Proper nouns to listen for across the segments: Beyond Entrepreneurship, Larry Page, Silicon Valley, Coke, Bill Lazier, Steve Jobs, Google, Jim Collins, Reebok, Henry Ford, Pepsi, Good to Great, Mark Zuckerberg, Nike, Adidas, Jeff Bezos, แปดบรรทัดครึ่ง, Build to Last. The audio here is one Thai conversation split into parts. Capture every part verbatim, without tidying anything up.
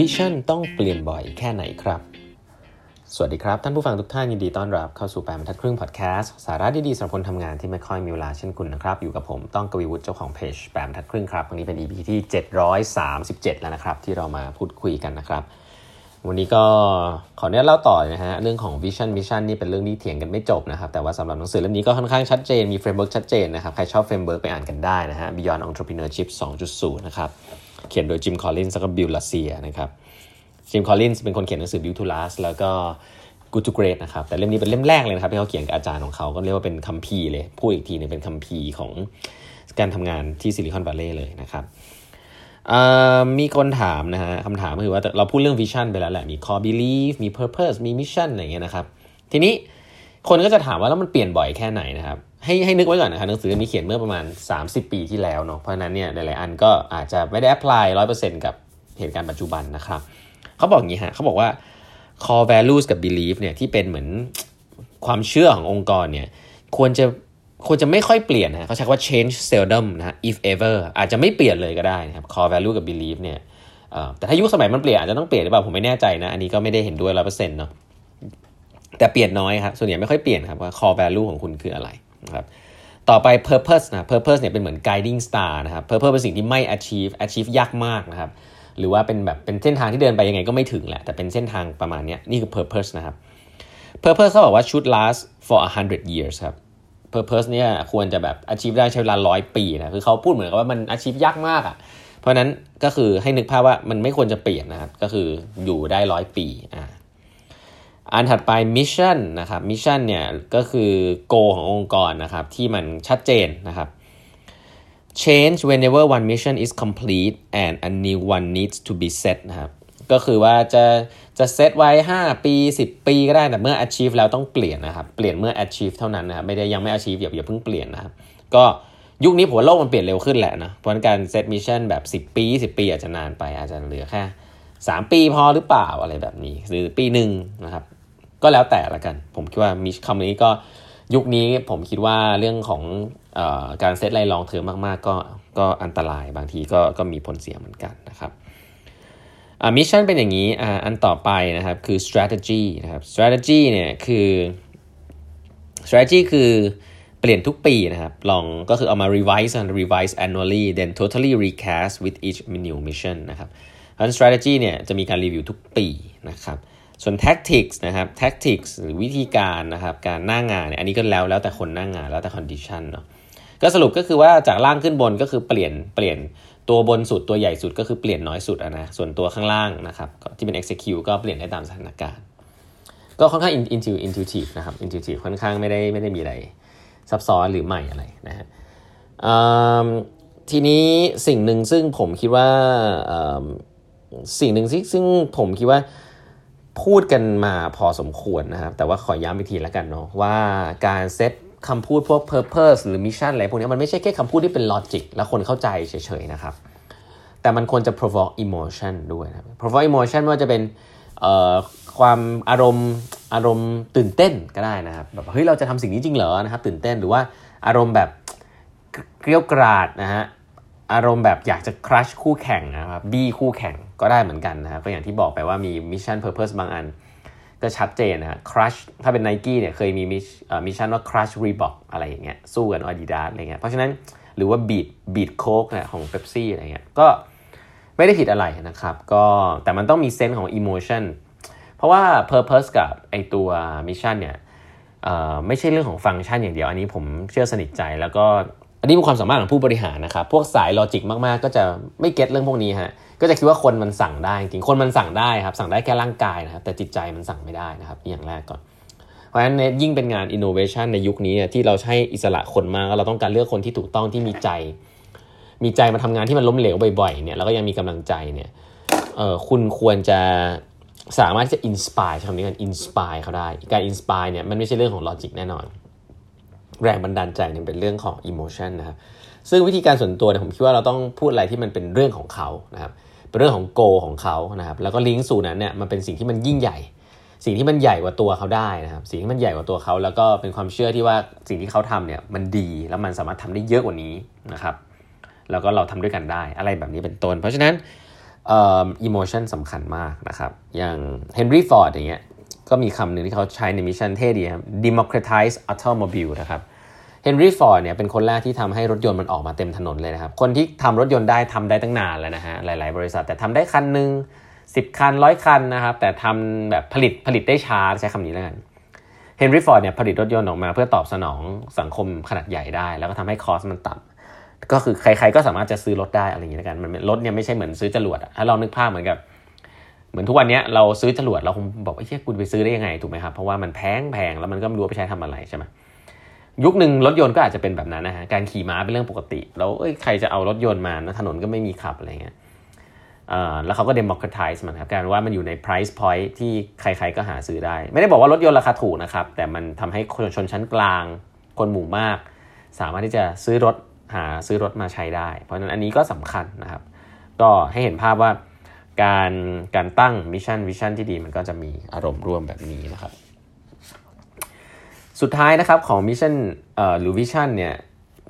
วิชั่นต้องเปลี่ยนบ่อยแค่ไหนครับสวัสดีครับท่านผู้ฟังทุกท่านยินดีต้อนรับเข้าสู่แปดบรรทัดครึ่งพอดแคสต์สาระดีๆสำหรับคนทำงานที่ไม่ค่อยมีเวลาเช่นคุณนะครับอยู่กับผมต้องกวีวุฒิเจ้าของเพจแปดบรรทัดครึ่งครับวันนี้เป็น อี พี ที่เจ็ดร้อยสามสิบเจ็ดแล้วนะครับที่เรามาพูดคุยกันนะครับวันนี้ก็ขออนุญาตเล่าต่อนะฮะเรื่องของวิชั่นมิชชั่นนี่เป็นเรื่องที่เถียงกันไม่จบนะครับแต่ว่าสำหรับหนังสือเล่มนี้ก็ค่อนข้างชัดเจนมีเฟรมเวิร์กชัดเจนนะครับใครชอบเฟรมเวิร์กไปอ่านกันได้นะฮะ Beyond Entrepreneurship สองจุดศูนย์ นะครับเขียนโดยจิมคอลลินส์แล้วก็บิลลาเซียนะครับจิมคอลลินส์เป็นคนเขียนหนังสือ Build to Last แล้วก็ Good to Great นะครับแต่เล่มนี้เป็นเล่มแรกเลยนะครับที่เขาเขียนกับอาจารย์ของเขาก็เรียกว่าเป็นคัมภีร์เลยพูดอีกทีนึงเป็นคัมภีร์ของการทำงานที่ Silicon Valley เลยนะครับมีคนถามนะฮะคำถามก็คือว่าเราพูดเรื่องวิชั่นไปแล้วแหละมี core belief มี purpose มี mission อะไรอย่างเงี้ยนะครับทีนี้คนก็จะถามว่าแล้วมันเปลี่ยนบ่อยแค่ไหนนะครับให้ให้นึกไว้ก่อนนะครับหนังสือมีเขียนเมื่อประมาณสามสิบปีที่แล้วเนาะเพราะนั้นเนี่ยหลายๆอันก็อาจจะไม่ได้ apply หนึ่งร้อยเปอร์เซ็นต์ กับเหตุการณ์ปัจจุบันนะครับเขาบอกอย่างนี้ฮะเขาบอกว่า core values กับ belief เนี่ยที่เป็นเหมือนความเชื่อขององค์กรเนี่ยควรจะควรจะไม่ค่อยเปลี่ยนนะเขาใช้คำว่า change seldom นะ if ever อาจจะไม่เปลี่ยนเลยก็ได้นะครับ core value กับ belief เนี่ยแต่ถ้ายุคสมัยมันเปลี่ยนอาจจะต้องเปลี่ยนหรือเปล่าผมไม่แน่ใจนะอันนี้ก็ไม่ได้เห็นด้วย หนึ่งร้อยเปอร์เซ็นต์ เนาะแต่เปลี่ยนน้อยครับส่วนใหญ่ไม่ค่อยเปลี่ยนครับว่า core value ของคุณคืออะไรนะครับต่อไป purpose นะ purpose เนี่ยเป็นเหมือน guiding star นะครับ purpose เป็นสิ่งที่ไม่ achieve achieve ยากมากนะครับหรือว่าเป็นแบบเป็นเส้นทางที่เดินไปยังไงก็ไม่ถึงแหละแต่เป็นเส้นทางประมาณนี้นี่คือ purpose นะครับ purpose เขาบอกว่า should last for one hundred years ครับpurpose เนี่ยควรจะแบบ achieve ได้ใช้เวลาหนึ่งร้อยปีนะคือเขาพูดเหมือนกับว่ามัน achieve ยากมากอ่ะเพราะนั้นก็คือให้นึกภาพว่ามันไม่ควรจะเปลี่ยนนะครับก็คืออยู่ได้หนึ่งร้อยปีอ่ะอันถัดไป mission นะครับ mission เนี่ยก็คือ goal ขององค์กรนะครับที่มันชัดเจนนะครับ change whenever one mission is complete and a new one needs to be set นะครับก็คือว่าจะจะเซตไว้ห้าปีสิบปีก็ได้แต่เมื่อ achieve แล้วต้องเปลี่ยนนะครับเปลี่ยนเมื่อ achieve เท่านั้นนะครับไม่ได้ยังไม่ achieve อย่าอย่าเพิ่งเปลี่ยนนะครับก็ยุคนี้ผมว่าโลกมันเปลี่ยนเร็วขึ้นแหละนะเพราะฉะนั้นการเซตมิชชั่นแบบสิบปียี่สิบปีอาจจะนานไปอาจจะเหลือแค่สามปีพอหรือเปล่าอะไรแบบนี้หรือปีนึงนะครับก็แล้วแต่ละกันผมคิดว่ามิชคำนี้ก็ยุคนี้ผมคิดว่าเรื่องของเอ่อการเซตไลน์ลองเทอมมากๆก็ก็อันตรายบางทีก็ก็มีผลเสียเหมือนกันนะครับอ่ามิชชั่นเป็นอย่างนี้อ่าอันต่อไปนะครับคือ strategy นะครับ strategy เนี่ยคือ strategy คือเปลี่ยนทุกปีนะครับลองก็คือเอามา revise and revise annually then totally recast with each new mission นะครับเพราะฉะนั้น strategy เนี่ยจะมีการรีวิวทุกปีนะครับส่วน tactics นะครับ tactics หรือวิธีการนะครับการหน้างานเนี่ยอันนี้ก็แล้วแล้วแต่คนหน้างานแล้วแต่ condition เนาะก็สรุปก็คือว่าจากล่างขึ้นบนก็คือเปลี่ยนเปลี่ยนตัวบนสุดตัวใหญ่สุดก็คือเปลี่ยนน้อยสุดอ่ะนะส่วนตัวข้างล่างนะครับที่เป็น execute ก็เปลี่ยนได้ตามสถานการณ์ก็ค่อนข้าง intuitive นะครับ intuitive ค่อนข้างไม่ได้ไม่ได้มีอะไรซับซ้อนหรือใหม่อะไรนะฮะทีนี้สิ่งหนึ่งซึ่งผมคิดว่าสิ่งหนึ่งซึ่งผมคิดว่าพูดกันมาพอสมควรนะครับแต่ว่าขอย้ำอีกทีแล้วกันเนาะว่าการเซตคำพูดพวก purpose หรือ mission อะไรพวกนี้มันไม่ใช่แค่คำพูดที่เป็น logic แล้วคนเข้าใจเฉยๆนะครับแต่มันควรจะ provoke emotion ด้วยนะ provoke emotion ไม่ว่าจะเป็นความอารมณ์อารมณ์ตื่นเต้นก็ได้นะครับแบบเฮ้ยเราจะทำสิ่งนี้จริงเหรอนะครับตื่นเต้นหรือว่าอารมณ์แบบเกรี้ยวกราดนะฮะอารมณ์แบบอยากจะ crush คู่แข่งนะครับบี้คู่แข่งก็ได้เหมือนกันนะครับก็อย่างที่บอกไปว่ามี mission purpose บางอันก็ชัดเจนนะ crush ถ้าเป็น Nike เนี่ยเคยมีมิชชั่นว่า crush Reebok อะไรอย่างเงี้ยสู้กัน Adidas อะไรเงี้ยเพราะฉะนั้นหรือว่า beat beat Coke เนี่ยของ Pepsi อะไรเงี้ยก็ไม่ได้ผิดอะไรนะครับก็แต่มันต้องมีเซนส์ของ emotion เพราะว่า purpose กับไอตัว mission เนี่ยไม่ใช่เรื่องของฟังก์ชันอย่างเดียวอันนี้ผมเชื่อสนิทใจแล้วก็อันนี้เป็นความสามารถของผู้บริหารนะครับพวกสายลอจิกมากๆก็จะไม่เก็ตเรื่องพวกนี้ฮะก็จะคิดว่าคนมันสั่งได้จริงคนมันสั่งได้ครับสั่งได้แค่ร่างกายนะครับแต่จิตใจมันสั่งไม่ได้นะครับอย่างแรกก่อนเพราะฉะนั้นยิ่งเป็นงาน innovation ในยุคนี้ที่เราใช้อิสระคนมากเราต้องการเลือกคนที่ถูกต้องที่มีใจมีใจมาทำงานที่มันล้มเหลวบ่อยๆเนี่ยแล้วก็ยังมีกำลังใจเนี่ยเอ่อคุณควรจะสามารถที่จะ inspire คำนี้กัน inspire เขาได้การ inspire เนี่ยมันไม่ใช่เรื่องของลอจิกแน่นอนแรงบันดาลใจเนี่ยเป็นเรื่องของ emotion นะครับซึ่งวิธีการส่วนตัวเนี่ยผมคิดว่าเราต้องพูดอะไรที่มันเป็นเรื่องของเขานะครับเป็นเรื่องของ goal ของเขานะครับแล้วก็ลิงก์สู่นั้นเนี่ยมันเป็นสิ่งที่มันยิ่งใหญ่สิ่งที่มันใหญ่กว่าตัวเขาได้นะครับสิ่งที่มันใหญ่กว่าตัวเขาแล้วก็เป็นความเชื่อที่ว่าสิ่งที่เขาทำเนี่ยมันดีแล้วมันสามารถทำได้เยอะกว่านี้นะครับแล้วก็เราทำด้วยกันได้อะไรแบบนี้เป็นต้นเพราะฉะนั้น อิโมชันสำคัญมากนะครับอย่างเฮนรี่ฟอร์ดอย่างเงี้ยก็มีคำหนึ่งที่เขาใช้ในมิชชั่นเท่ดีครับ democratize automobile นะครับเฮนรี่ฟอร์ดเนี่ยเป็นคนแรกที่ทำให้รถยนต์มันออกมาเต็มถนนเลยนะครับคนที่ทำรถยนต์ได้ทำได้ตั้งนานแล้วนะฮะหลายๆบริษัทแต่ทำได้คันนึงสิบคันหนึ่งร้อยคันนะครับแต่ทำแบบผลิตผลิตได้ช้าใช้คำนี้แล้วกันเฮนรี่ฟอร์ดเนี่ยผลิตรถยนต์ออกมาเพื่อตอบสนองสังคมขนาดใหญ่ได้แล้วก็ทำให้คอสมันต่ำก็คือใครๆก็สามารถจะซื้อรถได้อะไรอย่างนี้แล้วกันมันรถเนี่ยไม่ใช่เหมือนซื้อจรวดถ้าเรานึกภาพเหมือนกับเหมือนทุกวันนี้เราซื้อจรวดเราคงบอกไอ้เหี้ยกูไปซื้อได้ยังไงถูกไหมครับเพราะว่ามันแพงแพงแล้วมันก็ไม่รู้ไปใช้ทำอะไรใช่ไหมยุคหนึ่งรถยนต์ก็อาจจะเป็นแบบนั้นนะฮะการขี่ม้าเป็นเรื่องปกติแล้วเอ้ยใครจะเอารถยนต์มานะถนนก็ไม่มีขับอะไรเงี้ยอ่าแล้วเขาก็ democratize มันครับการว่ามันอยู่ใน price point ที่ใครๆก็หาซื้อได้ไม่ได้บอกว่ารถยนต์ราคาถูกนะครับแต่มันทำให้ชนชั้นกลางคนหมู่มากสามารถที่จะซื้อรถหาซื้อรถมาใช้ได้เพราะฉะนั้นอันนี้ก็สำคัญนะครับก็ให้เห็นภาพว่าการการตั้งมิชชั่นวิชั่นที่ดีมันก็จะมีอารมณ์ร่วมแบบนี้นะครับสุดท้ายนะครับของมิชชั่นเอ่อหรือวิชั่นเนี่ย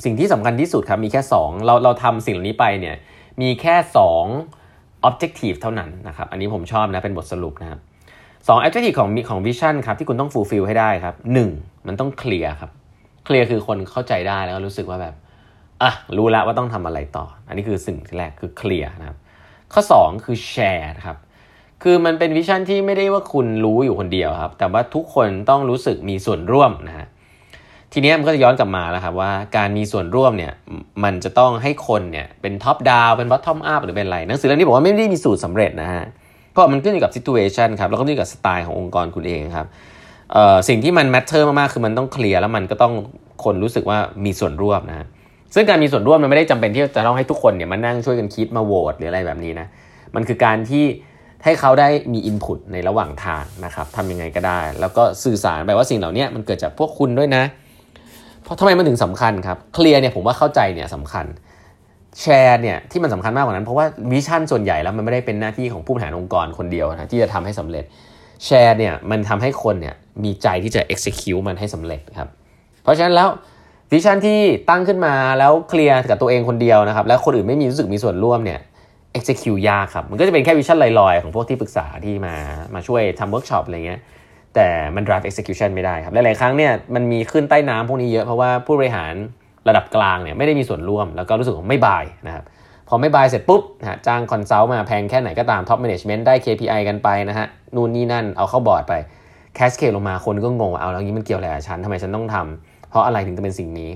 สิ่งที่สำคัญที่สุดครับมีแค่สองเราเราทำสิ่งเหล่านี้ไปเนี่ยมีแค่สอง objective เท่านั้นนะครับอันนี้ผมชอบนะเป็นบทสรุปนะครับสอง objective ของของวิชั่นครับที่คุณต้อง fulfill ให้ได้ครับหนึ่งมันต้องเคลียร์ครับเคลียร์คือคนเข้าใจได้แล้วก็รู้สึกว่าแบบอ่ะรู้แล้วว่าต้องทำอะไรต่ออันนี้คือสิ่งแรกคือเคลียร์นะครับข้อสองคือแชร์ครับคือมันเป็นวิชั่นที่ไม่ได้ว่าคุณรู้อยู่คนเดียวครับแต่ว่าทุกคนต้องรู้สึกมีส่วนร่วมนะฮะทีนี้มันก็จะย้อนกลับมาแล้วครับว่าการมีส่วนร่วมเนี่ยมันจะต้องให้คนเนี่ยเป็นท็อปดาวน์เป็นบอททอมอัพหรือเป็นอะไรหนังสือเล่มนี้บอกว่าไม่ได้มีสูตรสำเร็จนะฮะเพราะมันขึ้นอยู่กับซิทูเอชั่นครับแล้วก็ขึ้นอยู่กับสไตล์ขององค์กรคุณเองครับเอ่อสิ่งที่มันแมทเทอร์มากๆคือมันต้องเคลียร์แล้วมันก็ต้องคนรู้สึกว่ามีส่วนร่วมนะซึ่งการมีส่วนร่วมมันไม่ได้จำเป็นที่จะต้องให้ทุกคนเนี่ยมานั่งช่วยกันคิดมาโหวตหรืออะไรแบบนี้นะมันคือการที่ให้เขาได้มีอินพุตในระหว่างทางนะครับทำยังไงก็ได้แล้วก็สื่อสารไปว่าสิ่งเหล่านี้มันเกิดจากพวกคุณด้วยนะเพราะทำไมมันถึงสำคัญครับเคลียร์เนี่ยผมว่าเข้าใจเนี่ยสำคัญแชร์เนี่ยที่มันสำคัญมากกว่านั้นเพราะว่าวิชั่นส่วนใหญ่แล้วมันไม่ได้เป็นหน้าที่ของผู้บริหารองค์กรคนเดียวนะที่จะทำให้สำเร็จแชร์เนี่ยมันทำให้คนเนี่ยมีใจที่จะ execute มันให้สำเร็จครับเพราะฉะนั้นแล้ววิชั่นที่ตั้งขึ้นมาแล้วเคลียร์กับตัวเองคนเดียวนะครับแล้วคนอื่นไม่มีรู้สึกมีส่วนร่วมเนี่ย execute ยากครับมันก็จะเป็นแค่วิชั่นลอยๆของพวกที่ปรึกษาที่มามาช่วยทำเวิร์กช็อปอะไรเงี้ยแต่มัน drive execution ไม่ได้ครับหลายๆครั้งเนี่ยมันมีขึ้นใต้น้ำพวกนี้เยอะเพราะว่าผู้บริหารระดับกลางเนี่ยไม่ได้มีส่วนร่วมแล้วก็รู้สึกว่าไม่บายนะครับพอไม่บายเสร็จปุ๊บนะจ้างคอนซัลท์มาแพงแค่ไหนก็ตาม top management ได้ เค พี ไอ กันไปนะฮะนู่นนี่นั่นเอาเข้าบอร์ดไป cascade ลงมาคนก็งงเอาแล้วงี้มันเกี่ยวอะไรกับฉันทำไมฉันต้องทำเพราะอะไรถึงจะเป็นสิ่งนี้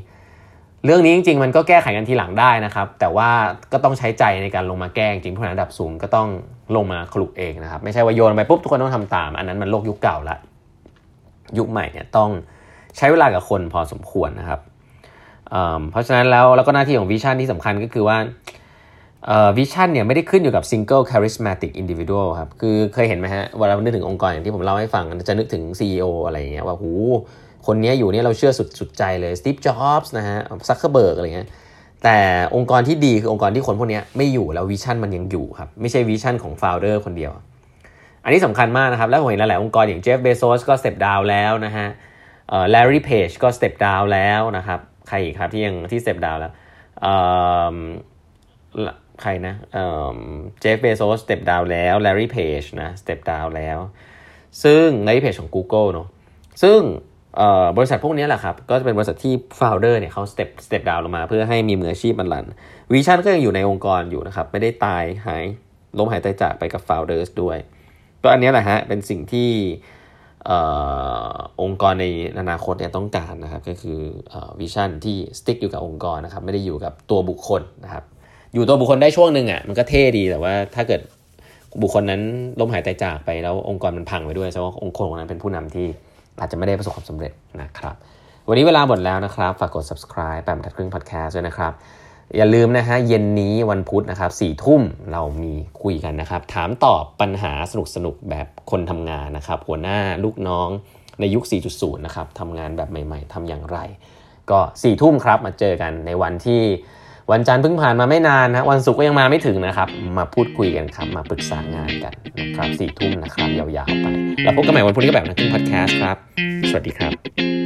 เรื่องนี้จริงๆมันก็แก้ไขกันทีหลังได้นะครับแต่ว่าก็ต้องใช้ใจในการลงมาแก้จริงผู้บริหารระดับสูงก็ต้องลงมาคลุกเองนะครับไม่ใช่ว่าโยนไปปุ๊บทุกคนต้องทำตามอันนั้นมันโลกยุคเก่าละยุคใหม่เนี่ยต้องใช้เวลากับคนพอสมควรนะครับ เอ่อ เพราะฉะนั้นแล้วแล้วก็หน้าที่ของวิชั่นที่สำคัญก็คือว่าวิชั่นเนี่ยไม่ได้ขึ้นอยู่กับ single charismatic individual ครับคือเคยเห็นไหมฮะเวลานึกถึงองค์กรอย่างที่ผมเล่าให้ฟังจะนึกถึง ซี อี โอ อะไรอย่างเงี้ยว่าโหคนนี้อยู่นี่เราเชื่อสุดสุดใจเลยสตีฟจ็อบส์นะฮะซักเคอร์เบิร์กอะไรเงี้ยแต่องค์กรที่ดีคือองค์กรที่คนพวกนี้ไม่อยู่แล้ววิชั่นมันยังอยู่ครับไม่ใช่วิชั่นของฟาวเดอร์คนเดียวอันนี้สำคัญมากนะครับแล้วผมเห็นหลายองค์กรอย่างเจฟเบโซสก็สเต็ปดาวน์แล้วนะฮะเอ่อแลร์รี่เพจก็สเต็ปดาวน์แล้วนะครับใครอีกครับที่ยังที่สเต็ปดาวน์แล้วเอ่อใครนะเอ่อเจฟเบโซสสเต็ปดาวน์แล้วแลร์รี่เพจนะสเต็ปดาวน์แล้วซึ่งในเพจของ Google เนาะซึ่งบริษัทพวกนี้แหละครับก็จะเป็นบริษัทที่ founder เนี่ยเขา step step down ลงมาเพื่อให้มีมืออาชีพมันรันวิชั่นก็ยังอยู่ในองค์กรอยู่นะครับไม่ได้ตายหายล้มหายตายจากไปกับ founders ด้วยก็อันนี้แหละฮะเป็นสิ่งที่ อ, องค์กรในอนาคตเนี่ยต้องการนะครับก็คือวิชั่นที่ stick อยู่กับองค์กรนะครับไม่ได้อยู่กับตัวบุคคลนะครับอยู่ตัวบุคคลได้ช่วงนึงอ่ะมันก็เท่ดีแต่ว่าถ้าเกิดบุคคลนั้นล้มหายตายจากไปแล้วองค์กรมันพังไปด้วยแสดงว่าองค์กรนั้นเป็นผู้นำที่อาจจะไม่ได้ประสบความสำเร็จนะครับวันนี้เวลาหมดแล้วนะครับฝากกด subscribe แปดบรรทัดครึ่ง podcast ด้วยนะครับอย่าลืมนะฮะเย็นนี้วันพุธนะครับสี่ทุ่มเรามีคุยกันนะครับถามตอบปัญหาสนุกๆแบบคนทำงานนะครับหัวหน้าลูกน้องในยุค สี่จุดศูนย์ นะครับทำงานแบบใหม่ๆทำอย่างไรก็สี่ทุ่มครับมาเจอกันในวันที่วันจันทร์เพิ่งผ่านมาไม่นานนะวันศุกร์ก็ยังมาไม่ถึงนะครับมาพูดคุยกันครับมาปรึกษางานกันนะครับสี่ทุ่มนะครับยาวๆไปแล้วพบกันใหม่วันพรุ่งนี้กับแบบนักขึ้นพอดแคสต์ครับสวัสดีครับ